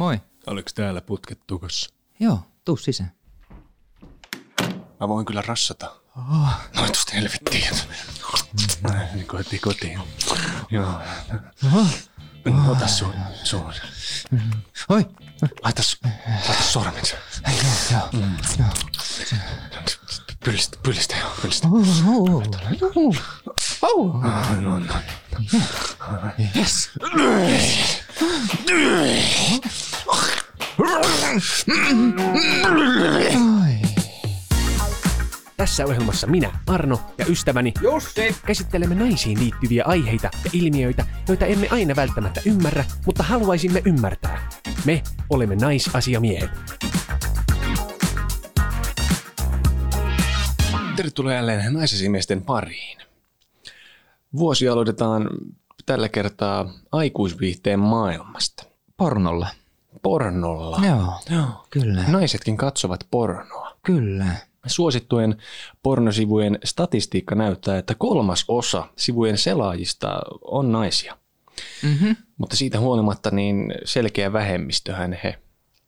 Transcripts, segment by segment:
Moi. Oliko täällä putket tukossa? Joo, tuu sisään. Mä voin kyllä rassata. Oh. Noin tuosta helvettiin. Mm. Kotiin. Joo. Oh. Ota suun. Oi. Laita sormensa. Joo. Pylistä joo. No. Yes. Tässä ohjelmassa minä, Arno ja ystäväni Jussi käsittelemme naisiin liittyviä aiheita ja ilmiöitä, joita emme aina välttämättä ymmärrä, mutta haluaisimme ymmärtää. Me olemme naisasiamiehet. Tervetuloa jälleen naisasiamiesten pariin. Vuosi aloitetaan tällä kertaa aikuisviihteen maailmasta. Pornolla. Joo, kyllä. Naisetkin katsovat pornoa. Kyllä. Suosittujen pornosivujen statistiikka näyttää, että 1/3 sivujen selaajista on naisia. Mm-hmm. Mutta siitä huolimatta niin selkeä vähemmistöhän he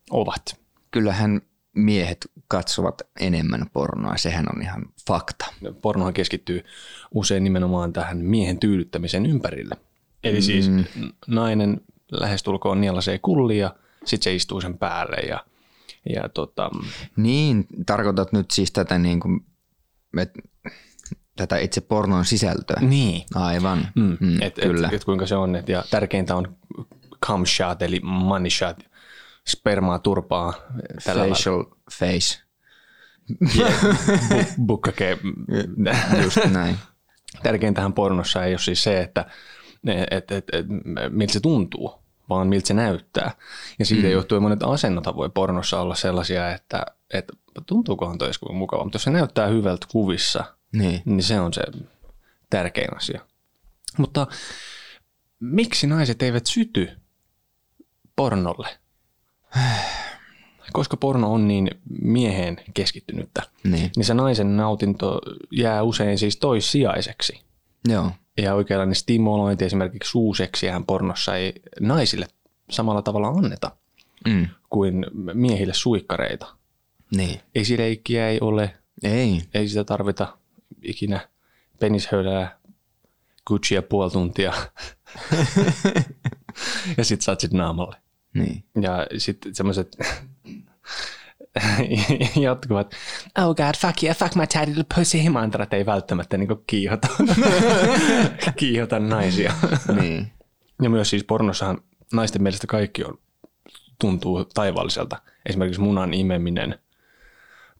ovat. Kyllähän miehet katsovat enemmän pornoa, sehän on ihan fakta. Pornohan keskittyy usein nimenomaan tähän miehen tyydyttämisen ympärille. Eli siis nainen lähestulkoon nielasee kullia, sitten se istuu sen päälle ja Niin, tarkoitat nyt siis tätä, niin kuin, tätä itse pornon sisältöä. Niin. Aivan, kyllä. Kuinka se on, ja tärkeintä on cum shot eli money shot, spermaa turpaa. Facial face. Bukkake. Just näin. Tärkeintähän pornossa ei ole siis se, että miltä se tuntuu, vaan miltä se näyttää. Ja siitä johtuen monet asennot voi pornossa olla sellaisia, että tuntuukohan toi mukavaa, mutta jos se näyttää hyvältä kuvissa, niin se on se tärkein asia. Mutta miksi naiset eivät syty pornolle? Koska porno on niin mieheen keskittynyttä, niin se naisen nautinto jää usein siis toissijaiseksi. Joo. Ja oikeanlainen stimulointi, esimerkiksi suuseksiähän pornossa ei naisille samalla tavalla anneta kuin miehille suikkareita. Niin. Esileikkiä ei ole, ei sitä tarvita ikinä, penishöylää, Gucciä puoli tuntia ja sit saat sit naamalle. Niin. Ja sitten semmoiset jatkuvat, oh god, fuck yeah, fuck my daddy, little pussy, mantrat ei välttämättä niin kiihota naisia. Niin. Ja myös siis pornossahan naisten mielestä kaikki tuntuu taivaalliselta. Esimerkiksi munan imeminen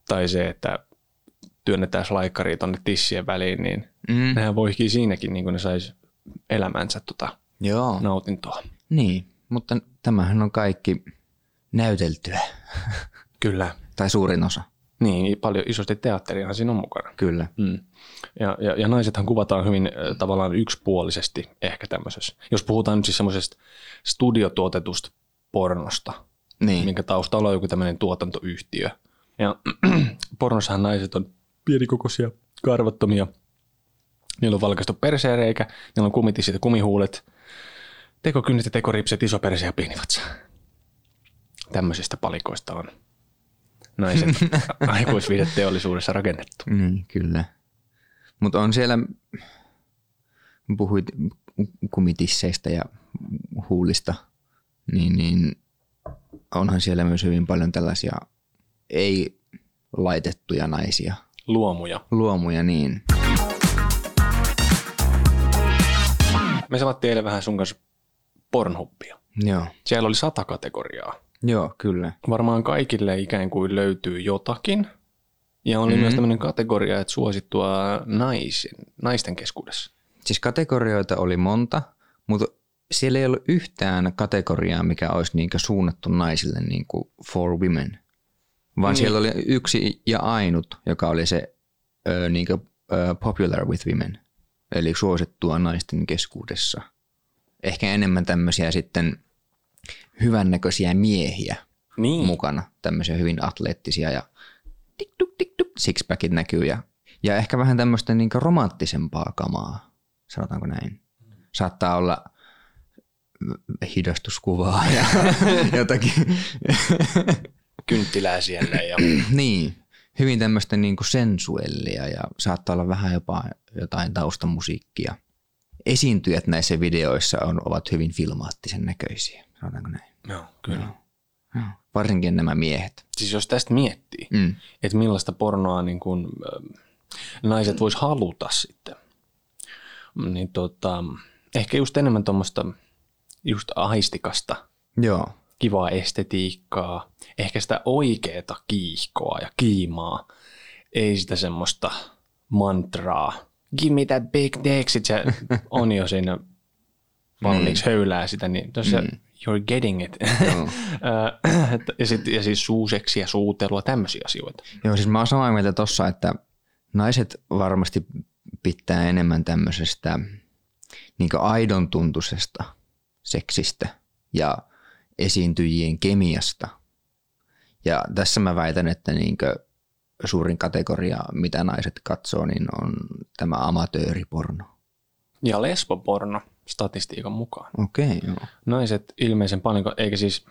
tai se, että työnnetään slaikkaria tonne tissien väliin, niin nehän voikin siinäkin, niin kuin ne sais elämänsä Joo. nautintoa. Niin. Mutta tämähän on kaikki näyteltyä. Kyllä. Tai suurin osa. Niin, paljon isosti teatteriahan siinä on mukana. Kyllä. Mm. Ja naisethan kuvataan hyvin tavallaan yksipuolisesti ehkä tämmöisessä. Jos puhutaan nyt siis semmoisesta studiotuotetusta pornosta, minkä taustalla on joku tämmöinen tuotantoyhtiö. Ja pornossahan naiset on pienikokoisia, karvattomia. Niillä on valkaistu perseenreikä, niillä on kumitissit ja kumihuulet. Tekokynnet ja tekoripset, isoperisiä ja pienivatsa. Tämmöisistä palikoista on naiset aikuisviihdeteollisuudessa rakennettu. Niin, kyllä. Mutta on siellä, puhuit kumitisseistä ja huulista, niin onhan siellä myös hyvin paljon tällaisia ei-laitettuja naisia. Luomuja, niin. Me saatiin eilen vähän sun kanssa Pornhubia. Joo. Siellä oli 100 kategoriaa. Joo, kyllä. Varmaan kaikille ikään kuin löytyy jotakin. Ja oli myös tämmöinen kategoria, että suosittua naisten keskuudessa. Siis kategorioita oli monta, mutta siellä ei ollut yhtään kategoriaa, mikä olisi niinku suunnattu naisille niinku for women. Vaan siellä oli yksi ja ainut, joka oli se popular with women. Eli suosittua naisten keskuudessa. Ehkä enemmän tämmöisiä sitten hyvännäköisiä miehiä mukana. Tämmöisiä hyvin atleettisia ja tik-tuk, sixpackit näkyy. Ja ehkä vähän tämmöistä niin kuin romanttisempaa kamaa, sanotaanko näin. Saattaa olla hidastuskuvaa ja jotakin. Kynttilää siellä. Ja. Niin, hyvin tämmöistä niin kuin sensuellia ja saattaa olla vähän jopa jotain taustamusiikkia. Esiintyjät näissä videoissa ovat hyvin filmaattisen näköisiä, sanotaanko näin? Joo, kyllä. No. Varsinkin nämä miehet. Siis jos tästä miettii, että millaista pornoa niin kun, naiset vois haluta sitten, niin ehkä just enemmän tuommoista just aistikasta, joo, kivaa estetiikkaa, ehkä sitä oikeeta kiihkoa ja kiimaa, ei sitä semmoista mantraa. Give me that big dick, sit se on jo siinä valmiiksi höylää sitä, niin tuossa you're getting it. Ja siis suuseksi ja suutelua, tämmöisiä asioita. Joo, siis mä oon samaa mieltä tossa, että naiset varmasti pitää enemmän tämmöisestä niin kuin aidon tuntuisesta seksistä ja esiintyjien kemiasta. Ja tässä mä väitän, että niin kuin suurin kategoria, mitä naiset katsoo, niin on tämä amatööriporno. Ja lesboporno statistiikan mukaan. Okei, joo. Naiset ilmeisen paljon, eikä siis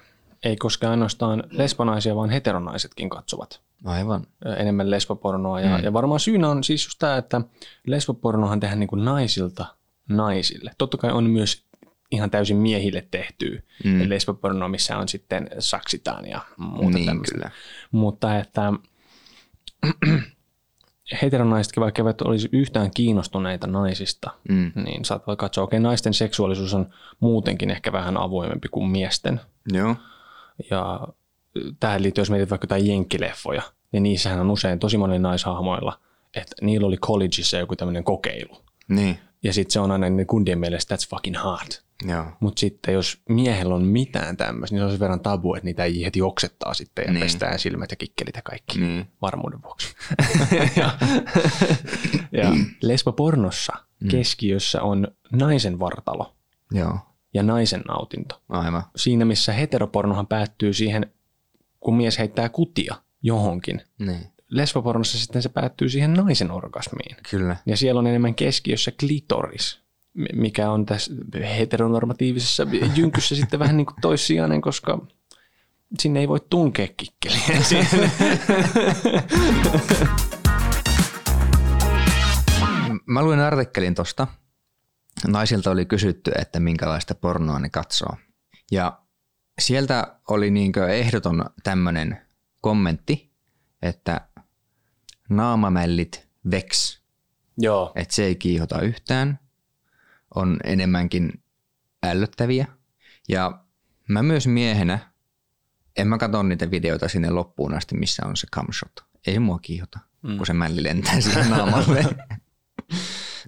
ei koske ainoastaan lesbonaisia, vaan heteronaisetkin katsovat. Aivan. Enemmän lesbopornoa. Ja varmaan syynä on siis just tämä, että lesbopornohan tehdään niin kuin naisilta naisille. Totta kai on myös ihan täysin miehille tehtyä lesbopornoa, missä on sitten saksitaan ja muuta niin, tämmöistä. Kyllä. Mutta että heteronaisetkin, vaikka eivät olisi yhtään kiinnostuneita naisista, niin saattaa katsoa, okei, naisten seksuaalisuus on muutenkin ehkä vähän avoimempi kuin miesten. Joo. Ja tähän liittyy, jos mietit vaikka jotain jenkkileffoja, niin niissähän on usein tosi monen naishahmoilla, että niillä oli collegeissa joku tämmöinen kokeilu. Niin. Ja sitten se on aina niin kundien mielestä that's fucking hard. Joo. Mutta sitten jos miehellä on mitään tämmöistä, niin se on sen verran tabu, että niitä ei heti oksettaa sitten ja niin pestään silmät ja kikkelit ja kaikki varmuuden vuoksi. ja lesbopornossa keskiössä on naisen vartalo. Joo. Ja naisen nautinto. Aivan. Siinä missä heteropornohan päättyy siihen, kun mies heittää kutia johonkin. Niin. Lesbopornossa sitten se päättyy siihen naisen orgasmiin. Kyllä. Ja siellä on enemmän keskiössä klitoris, mikä on tässä heteronormatiivisessa jynkyssä sitten vähän niin kuin toissijainen, koska sinne ei voi tunkea kikkeliä. Mä luin artikkelin tosta. Naisilta oli kysytty, että minkälaista pornoa ne katsoo. Ja sieltä oli niinkö ehdoton tämmöinen kommentti, että naamamällit veks. Joo. Että se ei kiihota yhtään. On enemmänkin ällöttäviä. Ja mä myös miehenä, en mä katso niitä videoita sinne loppuun asti, missä on se camshot. Ei mua kiihota, kun se mälli lentää sinne naamalle.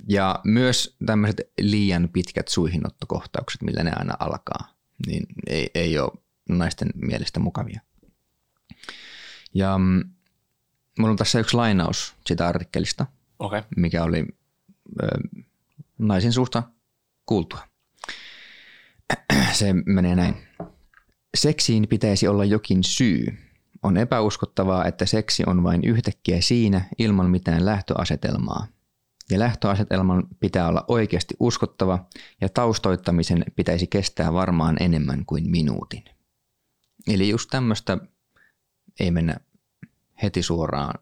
Ja myös tämmöiset liian pitkät suihinottokohtaukset, millä ne aina alkaa, niin ei ole naisten mielestä mukavia. Ja mulla on tässä yksi lainaus siitä artikkelista, okay, mikä oli naisen suusta kuultua. Se menee näin. Seksiin pitäisi olla jokin syy. On epäuskottavaa, että seksi on vain yhtäkkiä siinä ilman mitään lähtöasetelmaa. Ja lähtöasetelman pitää olla oikeasti uskottava ja taustoittamisen pitäisi kestää varmaan enemmän kuin minuutin. Eli just tämmöistä ei mennä heti suoraan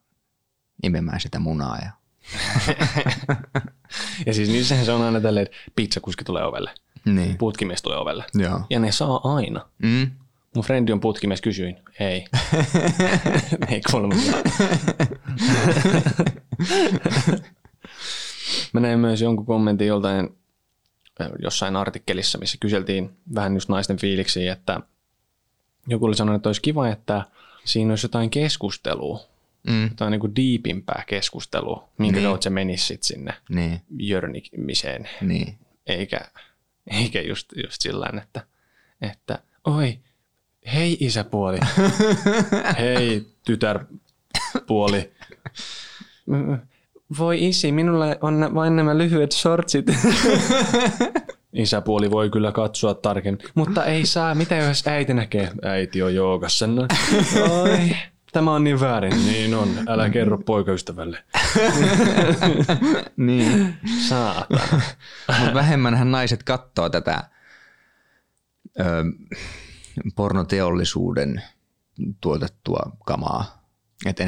imemään sitä munaa. Ja siis niissähän se on aina tälleen, että pizzakuski tulee ovelle, niin, putkimies tulee ovelle. Joo. Ja ne saa aina. Mun frendi on putkimies, kysyin. Ei. Ei kolme. Mä näin myös jonkun kommentin jossain artikkelissa, missä kyseltiin vähän just naisten fiiliksiä, että joku oli sanonut, että olisi kiva, että siinä olisi jotain keskustelua, jotain niin kuin diipimpää keskustelua, minkä kautta se menisi sitten sinne jörnimiseen. Niin. Eikä just sillain, että oi, hei isäpuoli, hei tytärpuoli. Voi isi, minulla on vain nämä lyhyet shortsit. Isäpuoli voi kyllä katsoa tarkemmin, mutta ei saa. Mitä jos äiti näkee? Äiti on joogassa. No. Oi, tämä on niin väärin. Niin on. Älä kerro poikaystävälle. Niin. Saatana. Mutta vähemmänhän naiset katsoo tätä pornoteollisuuden tuotettua kamaa. Et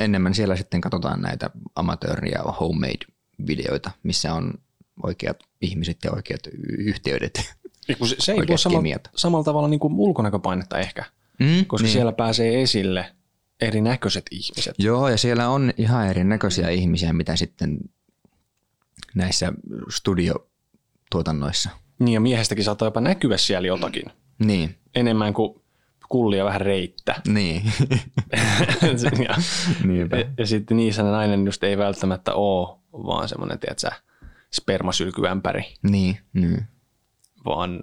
enemmän siellä sitten katsotaan näitä amatööriä homemade-videoita, missä on oikeat ihmiset ja oikeat yhteydet. Se ei ole samalla tavalla niin kuin ulkonäköpainetta ehkä, koska siellä pääsee esille erinäköiset ihmiset. Joo, ja siellä on ihan erinäköisiä ihmisiä, mitä sitten näissä studiotuotannoissa. Niin, ja miehestäkin saattaa jopa näkyä siellä jotakin. Niin. Enemmän kuin kullia vähän reittä. Niin. ja sitten niissä nainen just ei välttämättä ole, vaan semmoinen, tiedätkö, spermasylkyämpäri. Niin. Vaan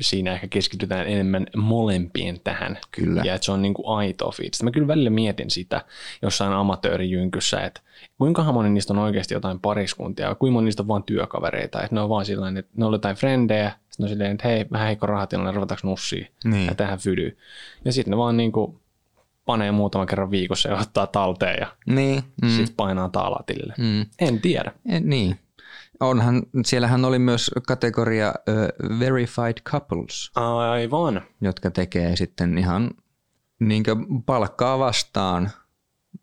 siinä ehkä keskitytään enemmän molempien tähän. Kyllä. Ja että se on niin kuin aito feed. Sitten mä kyllä välillä mietin sitä jossain amatöörijynkyssä, että kuinka moni niistä on oikeasti jotain pariskuntia, kuinka moni niistä on vaan työkavereita. Että ne on vaan sillain, että ne on jotain frendejä, sitten on silleen, että hei, vähän heikko rahatilanne, ruvetaanko nussiin ja tähän fydyy. Ja sitten ne vaan niin kuin panee muutaman kerran viikossa ja ottaa talteen ja sitten painaa taalatille. En tiedä. Niin. Siellähän oli myös kategoria verified couples, aivan, jotka tekee sitten ihan niin kuin palkkaa vastaan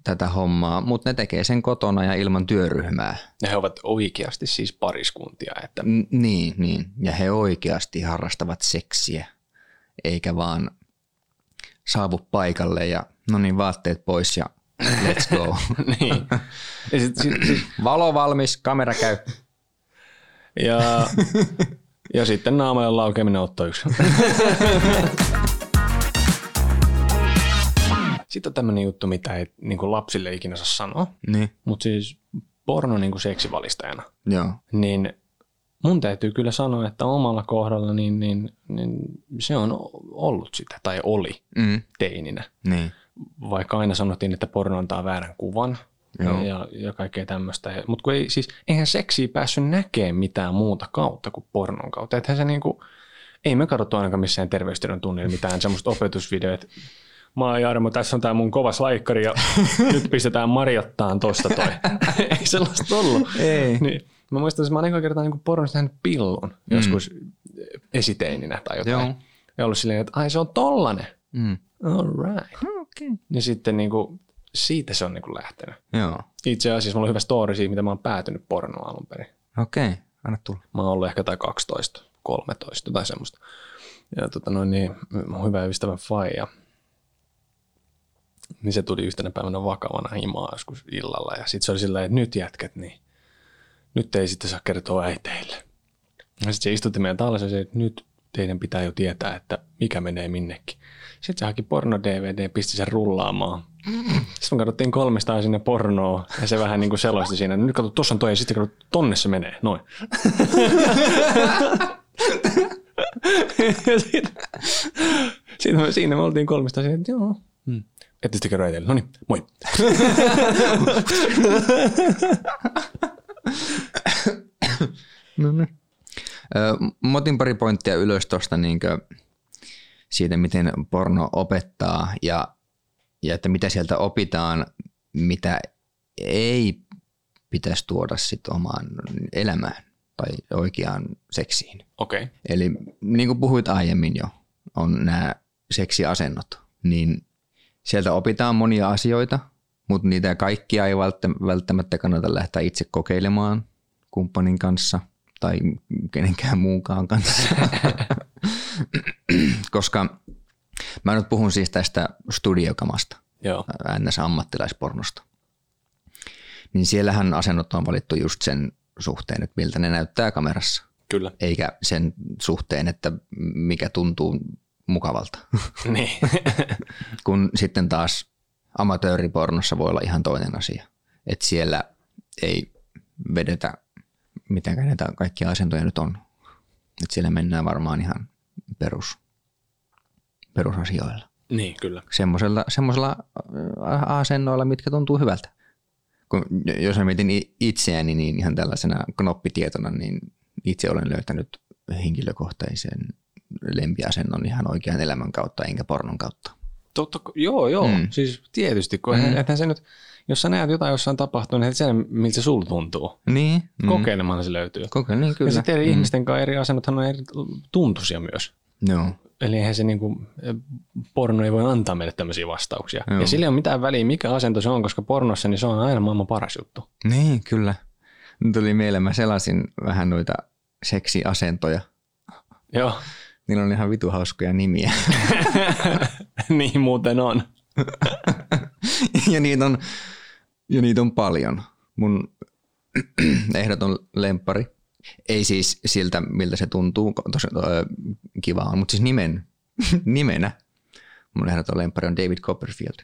tätä hommaa, mutta ne tekee sen kotona ja ilman työryhmää. Ja he ovat oikeasti siis pariskuntia. Että... Niin, ja he oikeasti harrastavat seksiä, eikä vaan saavu paikalle ja no niin, vaatteet pois ja let's go. Niin. Ja sit. Valo valmis, kamera käy. Ja sitten naamalle laukeminen ottaa yksi. Sitten on tämmöinen juttu, mitä ei niin kuin lapsille ikinä saa sanoa, mutta siis porno niin kuin seksivalistajana. Joo. Niin mun täytyy kyllä sanoa, että omalla kohdalla niin se on ollut sitä, tai oli teininä. Niin. Vaikka aina sanottiin, että porno antaa väärän kuvan. Ja kaikkea tämmöistä. Mutta siis, eihän seksiä päässyt näkemään mitään muuta kautta kuin pornon kautta. Ethän se niinku, ei me katsottu ainakaan missään terveystiedon tunnilla mitään semmoista opetusvideoita. Mä oon Jarmo, tässä on tää mun kovas laikkari ja nyt pistetään marjottaan tosta toi. Ei sellaista ollut. Ei. Niin. Mä muistan, että mä oon enkä kertaa niinku pornosta nähnyt pillun joskus esiteininä tai jotain. Joo. Ja ollut silleen, että ai se on tollanen. All right. Okay. Ja sitten niinku... Siitä se on niin kuin lähtenyt. Joo. Itse asiassa mulla on hyvä story siitä, mitä mä oon päätynyt pornoa alun perin. Okei, anna tulla. Mä oon ollut ehkä 12, 13 tai semmoista. Ja mun hyvä ystävä faija. Niin se tuli yhtenä päivänä vakavana himaa joskus illalla. Ja sit se oli sillä, että nyt jätkät, niin nyt ei sitten saa kertoa äiteille. Ja sit se istutti meidän tallessa ja se, että nyt teidän pitää jo tietää, että mikä menee minnekin. Sitten se haki porno-DVD, pisti sen rullaamaan. Sitten me katsottiin 300 sinne pornoa ja se vähän niin kuin selosti siinä. Nyt katsot, tuossa on toi ja sitten katsot, tonne se menee. Noin. Siinä me oltiin 300 sinne, että joo. Ette sitten kerro edelleen. Noniin, moi. Mä otin pari pointtia ylös tuosta niinkö... siitä, miten porno opettaa ja että mitä sieltä opitaan, mitä ei pitäisi tuoda sit omaan elämään tai oikeaan seksiin. Okay. Eli niin kuin puhuit aiemmin jo, on nämä seksiasennot, niin sieltä opitaan monia asioita, mutta niitä kaikkia ei välttämättä kannata lähteä itse kokeilemaan kumppanin kanssa tai kenenkään muunkaan kanssa. Koska mä nyt puhun siis tästä studiokamasta, NS-ammattilaispornosta, niin siellähän asennot on valittu just sen suhteen, että miltä ne näyttää kamerassa. Kyllä. Eikä sen suhteen, että mikä tuntuu mukavalta. Niin. Kun sitten taas amatööripornossa voi olla ihan toinen asia. Että siellä ei vedetä, mitenkään näitä kaikkia asentoja nyt on. Että siellä mennään varmaan ihan... perusasioilla. Niin, kyllä. Semmoisella asennoilla, mitkä tuntuu hyvältä. Kun jos mä mietin itseäni, niin ihan tällaisena knoppitietona, niin itse olen löytänyt henkilökohtaisen lempiasennon ihan oikean elämän kautta, enkä pornon kautta. Totta, joo. Siis tietysti, kun ethän se nyt, jos sä näet jotain, jossa on tapahtunut, niin et sä miltä se sulla tuntuu. Niin. Kokeilemalla se löytyy. Niin, kyllä. Ja sitten eri ihmisten kanssa eri asennothan on eri tuntuisia myös. Joo. Eli eihän se niinku, porno ei voi antaa meille tämmöisiä vastauksia. Joo. Ja sillä ei ole mitään väliä, mikä asento se on, koska pornossa niin se on aina maailman paras juttu. Niin, kyllä. Tuli mieleen, mä selasin vähän noita seksiasentoja. Joo. Niillä on ihan vitu hauskoja nimiä. Niin muuten on. ja niitä on paljon. Mun ehdoton lemppari. Ei siis siltä, miltä se tuntuu, kiva on, mutta siis nimenä. Mun ehdoton lemppari on David Copperfield.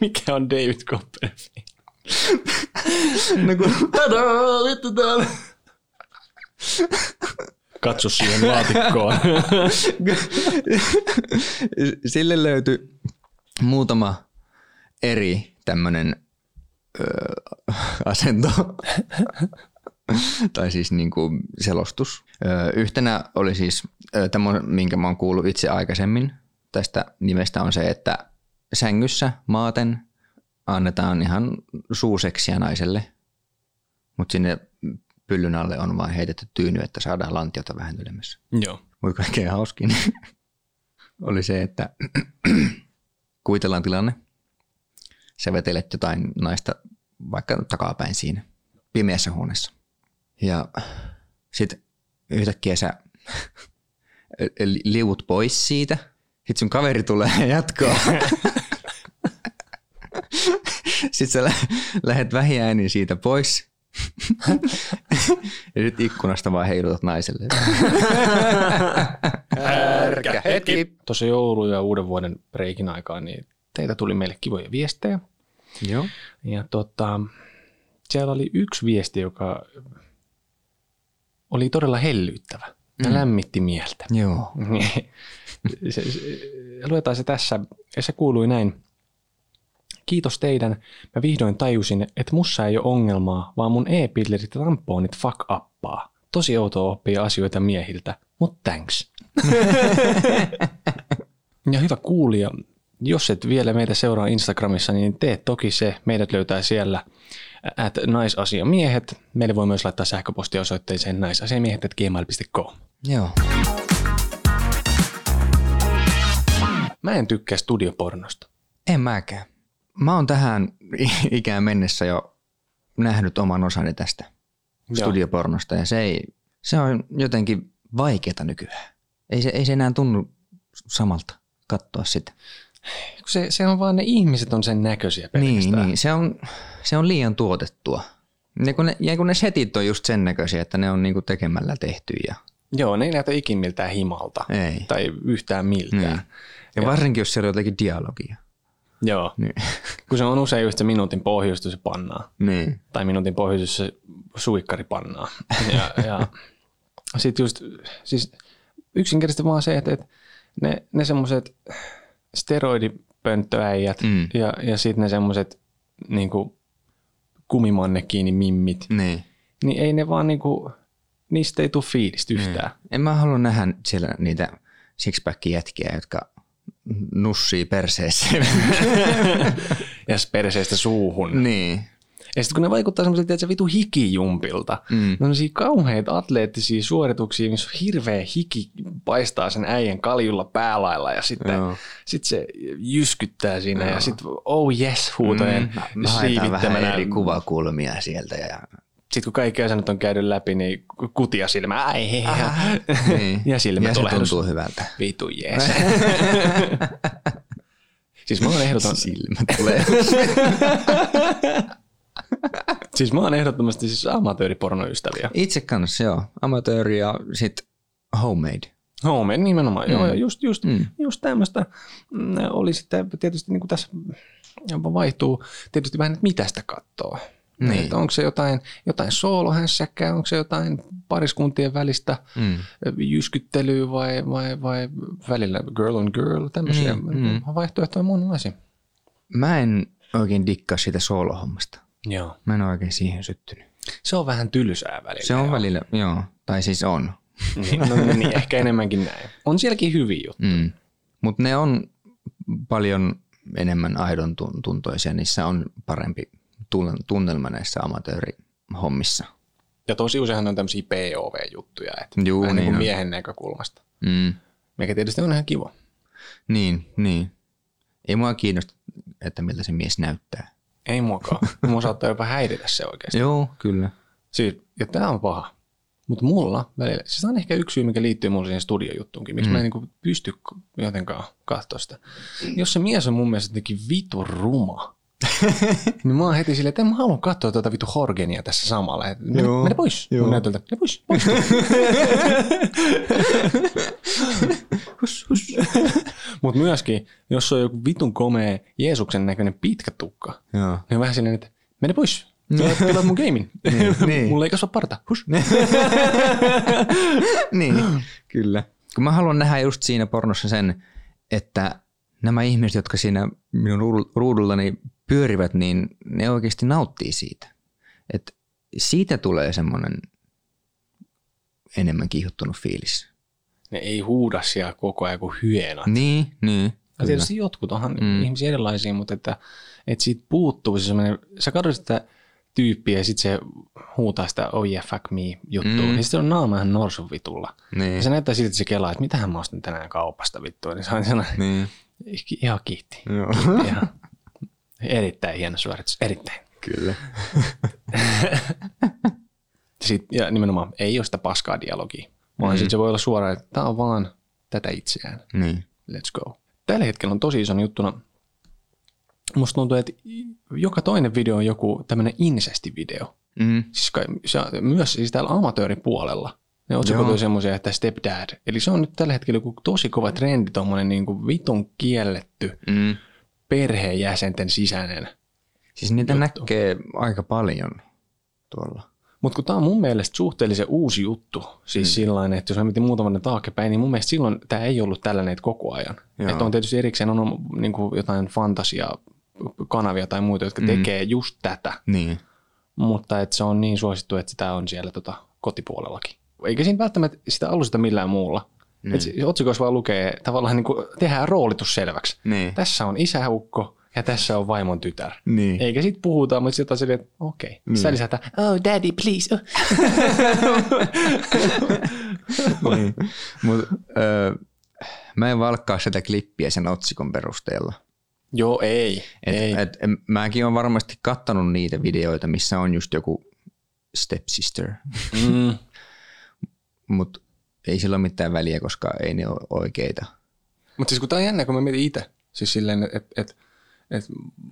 Mikä on David Copperfield? No kun... Tadaa, vittu täällä. Katso siihen laatikkoon. Sille löytyi muutama eri tämmönen asento tai siis niinku selostus. Yhtenä oli siis, tämä minkä mä oon kuullut itse aikaisemmin tästä nimestä, on se, että sängyssä maaten annetaan ihan suuseksiä naiselle, mutta sinne pyllyn alle on vaan heitetty tyyny, että saadaan lantiota vähän ylemmässä. Joo. Mutta kaikkein hauskin oli se, että kuvitellaan tilanne. Sä vetelet jotain naista vaikka takapäin siinä pimeässä huoneessa. Ja sit yhtäkkiä sä liuut pois siitä. Sit sun kaveri tulee ja jatkaa. Sit sä lähet vähiäänin siitä pois. Ja nyt ikkunasta vaan heilutat naiselle. Härkä hetki. Tuossa joulu- ja uuden vuoden breikin aikaan niin teitä tuli meille kivoja viestejä. Joo. Ja siellä oli yksi viesti, joka oli todella hellyyttävä. Ja lämmitti mieltä. Joo. Luetaan se tässä. Se kuului näin. Kiitos teidän. Mä vihdoin tajusin, että mussa ei ole ongelmaa, vaan mun e-pillerit ja tampoonit fuck uppaa. Tosi outoa oppia asioita miehiltä, mutta thanks. Ja hyvä kuulija, jos et vielä meitä seuraa Instagramissa, niin tee toki se. Meidät löytää siellä @naisasiamiehet. Meille voi myös laittaa sähköpostia osoitteeseen naisasiamiehet@gmail.com. Joo. Mä en tykkää studiopornosta. En mäkään. Mä oon tähän ikään mennessä jo nähnyt oman osani tästä studiopornosta, ja se on jotenkin vaikeeta nykyään. Ei se enää tunnu samalta katsoa sitä. Se on vaan, ne ihmiset on sen näköisiä pelkästään. Niin. Se on liian tuotettua. Ja kun ne setit on just sen näköisiä, että ne on niinku tekemällä tehty. Joo, ne ei näytä ikin miltään himalta. Ei. Tai yhtään miltään. Niin. Ja varsinkin, jos siellä on jotakin dialogia. Joo, niin. Kun se on usein just se minuutin pohjustus, se pannaa. Niin. Tai minuutin pohjustus, se suikkari pannaa. Ja sitten just siis yksinkertaisesti vaan se, että ne semmoiset steroidipönttöäijät ja sitten ne semmoiset niinku kumimanne kiinni mimmit, niin ei ne vaan niinku, niistä ei tule fiilistä yhtään. En mä halua nähdä siellä niitä sixpack-jätkiä, jotka nussii perseeseen. Ja perseestä suuhun. Niin. Ja sitten kun ne vaikuttaa semmoiselta, että se vitu hikijumpilta. Ne on sellaisia kauheita atleettisia suorituksia, missä hirveä hiki paistaa sen äijän kaljulla päälailla, ja sitten se jyskyttää siinä. Joo. Ja sitten oh yes huutojen siivittämänä. Haetaan vähän eri kuvakulmia sieltä. Sitten kun kaikki asennot on käynyt läpi, niin kutia silmää. Ai hei. Niin. Ja silmä tulee. Ja se tuntuu hyvältä. Vitu jees. Siis mä oon ehdoton... Silmä tulee. Siis mä oon ehdottomasti siis amatööripornoystäviä. Itse kanssa, joo. Amatööri ja sit homemade. Homemade nimenomaan, joo. Just tämmöistä oli sitten tietysti niin kuin tässä vaihtuu tietysti vähän, että mitä sitä kattoo. Niin. Onko se jotain soolohässäkkää, onko se jotain pariskuntien välistä jyskyttelyä vai välillä girl on girl, tämmöisiä vaihtoehtoja monenlaisia. Mä olohommasta. En oikein dikkaa sitä soolohommasta. Joo. Mä en oikein siihen syttynyt. Se on vähän tylsää välillä. Se on välillä, joo. Tai siis on. Niin, niin, ehkä enemmänkin näin. On sielläkin hyviä juttuja. Mutta ne on paljon enemmän aidon tuntoisia, niissä on parempi tunnelma näissä amatöörihommissa. Ja tosi useinhan on tämmöisiä POV-juttuja, että juu, vähän niin kuin miehen näkökulmasta. Mm. Mikä tietysti on ihan kiva. Niin. Ei mua kiinnosta, että miltä se mies näyttää. Ei muakaan. Mua saattaa jopa häiritä se oikeasti. Joo, kyllä. Ja tämä on paha. Mutta mulla välillä, siis on ehkä yksi syy, mikä liittyy mulle siihen studiojuttuunkin, miksi mä en niin pysty jotenkaan katsoa sitä. Jos se mies on mun mielestä jotenkin vitu ruma, niin mä oon heti silleen, että mä haluan katsoa tuota vitu Horgenia tässä samalla. Mene pois mun näytöltä. Mene pois. Hus. Mutta myöskin, jos on joku vitun komea Jeesuksen näköinen pitkä tukka, joo, niin on vähän silleen, että mene pois. Pelaat mun gamein. Niin. Mulla ei kasva parta. Hus. Niin, kyllä. Kun mä haluan nähdä just siinä pornossa sen, että nämä ihmiset, jotka siinä minun ruudullani pyörivät, niin ne oikeasti nauttii siitä. Et siitä tulee semmoinen enemmän kiihottunut fiilis. Ne ei huuda siellä koko ajan kuin hyenat. Niin. Ja tietysti jotkut onhan ihmisiä erilaisia, mutta että siitä puuttuu se semmoinen, sä katsot sitä tyyppiä ja sitten se huutaa sitä oh yeah, fuck me juttua. Ja sitten on naama ihan norsun vitulla. Niin. Ja se näyttää siltä, että se kelaa, että mitähän mä ostin tänään kaupasta vittua. Niin se on sellainen ihan kiitti. Ihan. Erittäin hieno suoritus. Erittäin. Kyllä. Sitten, ja nimenomaan ei ole sitä paskaa dialogia. Vaan sitten se voi olla suoraan, että tämä on vaan tätä itseään. Niin. Let's go. Tällä hetkellä on tosi ison juttuna. Musta tuntuu, että joka toinen video on joku tämmöinen incesti-video. Siis myös siis täällä amatööripuolella. Ne otsikoitu semmoisia, että stepdad. Eli se on nyt tällä hetkellä joku tosi kova trendi, tommoinen niin kuin vitun kielletty perheenjäsenten sisäinen. Siis niitä näkee aika paljon tuolla. Mutta kun tämä on mun mielestä suhteellisen uusi juttu, siis sillainen, että jos mä mietin muutaman taaksepäin, niin mun mielestä silloin tämä ei ollut tällainen koko ajan. Että on tietysti erikseen on niin kuin jotain fantasiakanavia tai muita, jotka tekee just tätä. Niin. Mutta et se on niin suosittu, että sitä on siellä kotipuolellakin. Eikä siinä välttämättä sitä alusta millään muulla. Niin. Otsikoissa vaan lukee tavallaan, niin kuin tehdään roolitus selväksi. Niin. Tässä on isäukko. Ja tässä on vaimon tytär. Niin. Eikä sit puhuta, mutta sitten on silleen, että okei. Niin. Sitä lisätään, oh daddy please. Oh. Niin. Mut, mä en valkkaa sitä klippiä sen otsikon perusteella. Joo, ei. Et, mäkin olen varmasti kattanut niitä videoita, missä on just joku stepsister. Mut ei sillä ole mitään väliä, koska ei ne ole oikeita. Mut siis kun tää on jännä, kun mä mietin itse. Siis silleen, että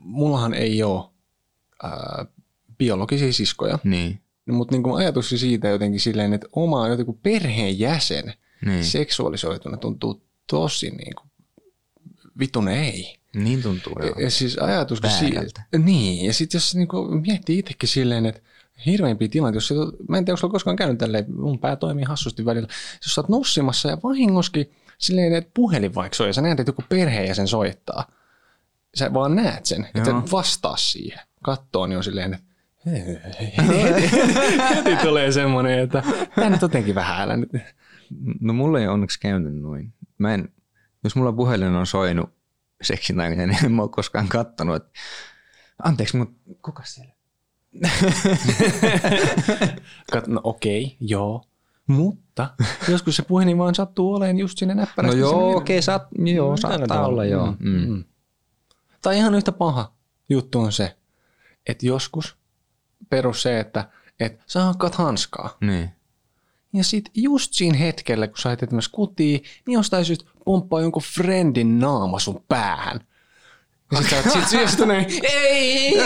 mullahan ei ole biologisia siskoja, niin, mutta niinku ajatus siitä jotenkin silleen, että oma jotenkin perheenjäsen seksuaalisoituna tuntuu tosi niinku vitun ei. Niin tuntuu joo. Siis ajatus siitä. Niin, ja sitten jos niinku miettii itsekin silleen, että hirveimpiä tilanteita, jos mä en tiedä, onko sulla koskaan käynyt tälleen, mun pää toimii hassusti välillä, jos sä oot nussimassa ja vahingoskin silleen, että puhelin vaikka soi ja sä näet, että joku perheenjäsen soittaa. Sä vaan näet sen, että vastaa siihen. Kattoo, niin on silleen, että heti tulee semmoinen, että tää nyt jotenkin vähän älä nyt. No mulla ei onneksi käynyt noin. Jos mulla puhelin on soinut seksin aikana, niin en mä ole koskaan kattonut, että anteeksi, mutta kuka siellä? No okei, joo. Mutta joskus se puhelin vaan sattuu olemaan just sinne näppärästi. No joo, okei, saattaa olla joo. Tai ihan yhtä paha juttu on se, että joskus perus se, että sä hakkaat hanskaa. Niin. Ja sit just siinä hetkellä, kun sä et etämässä kotiin, niin jostain syystä pomppaa jonkun friendin naama sun päähän. Ja sit sä oot siitä syöstyneen, ei!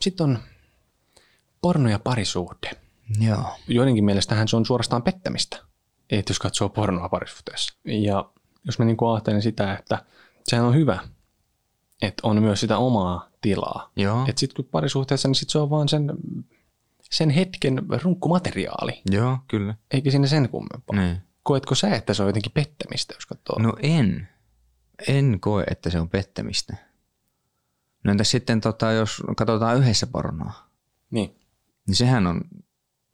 Sitten on porno ja parisuhde. Joo. Joidenkin mielestähän se on suorastaan pettämistä, että jos katsoo pornoa parisuhteessa. Ja jos mä niin kuin ajattelen sitä, että sehän on hyvä, että on myös sitä omaa tilaa. Että sitten kun parisuhteessa, niin sit se on vaan sen hetken runkkumateriaali. Joo, kyllä. Eikä sinne sen kummempaa. Niin. Koetko sä, että se on jotenkin pettämistä, jos katsoo? No en. En koe, että se on pettämistä. No entäs sitten, jos katsotaan yhdessä pornoa? Niin. Niin sehän on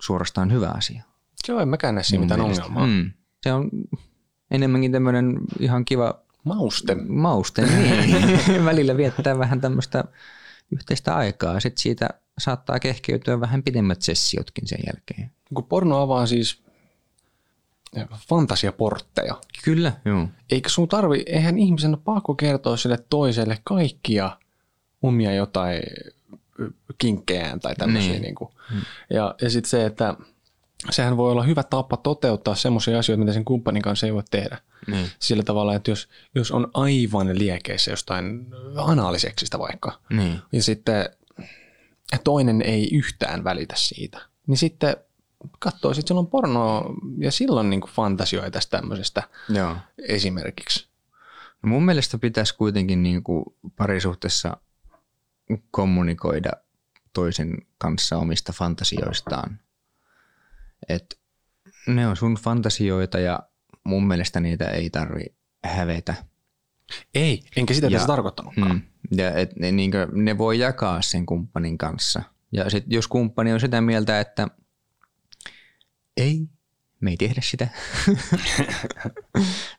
suorastaan hyvä asia. Joo, en mäkään näe siinä mitään ongelmaa. Se on enemmänkin tämmöinen ihan kiva mauste. Välillä viettää vähän tämmöistä yhteistä aikaa. Sitten siitä saattaa kehkeytyä vähän pidemmät sessiotkin sen jälkeen. Kun porno avaa siis fantasiaportteja. Kyllä, joo. Eikä sun tarvi, eihän ihmisen ole pakko kertoa sille toiselle kaikkia omia jotain kinkkejään tai tämmöisiä. Niin. Niin kuin. Ja sitten se, että sehän voi olla hyvä tapa toteuttaa semmoisia asioita, mitä sen kumppanin kanssa ei voi tehdä. Niin. Sillä tavalla, että jos on aivan liekeissä jostain anaaliseksistä vaikka, niin. Ja sitten toinen ei yhtään välitä siitä, niin sitten katsoo, sitten silloin pornoa ja silloin niin kuin fantasioi tästä tämmöisestä. Joo. Esimerkiksi. No mun mielestä pitäisi kuitenkin niin kuin parisuhteessa kommunikoida toisen kanssa omista fantasioistaan. Et ne on sun fantasioita ja mun mielestä niitä ei tarvi hävetä. Ei, enkä sitä tässä tarkoittanutkaan. Ja et ne voi jakaa sen kumppanin kanssa. Ja sit, jos kumppani on sitä mieltä, että ei, me ei tehdä sitä,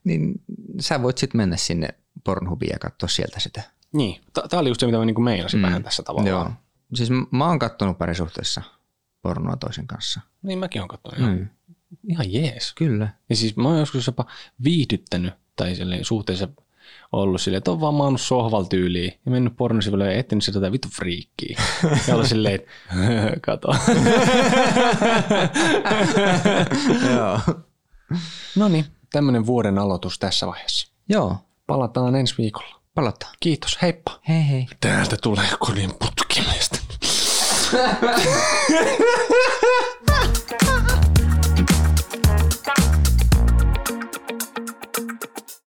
niin sä voit sitten mennä sinne Pornhubiin ja katsoa sieltä sitä. Niin, tää oli just se, mitä mä niinku meinasin vähän tässä tavallaan. Joo. Siis mä oon kattonut parisuhteessa pornoa toisen kanssa. Niin mäkin oon kattonut. Ihan jees. Kyllä. Ja siis mä oon joskus jopa viihdyttänyt tai suhteessa ollut silleen, että on vaan maannut sohval tyyliin ja mennyt pornosivuille ja etsinyt sieltä vittu friikkiä. Ja ollut silleen, kato. Joo. Noniin, tämmönen vuoden aloitus tässä vaiheessa. Joo. Palataan ensi viikolla. Palataan. Kiitos, heippa. Hei hei. Täältä tulee kodin putkimiestä.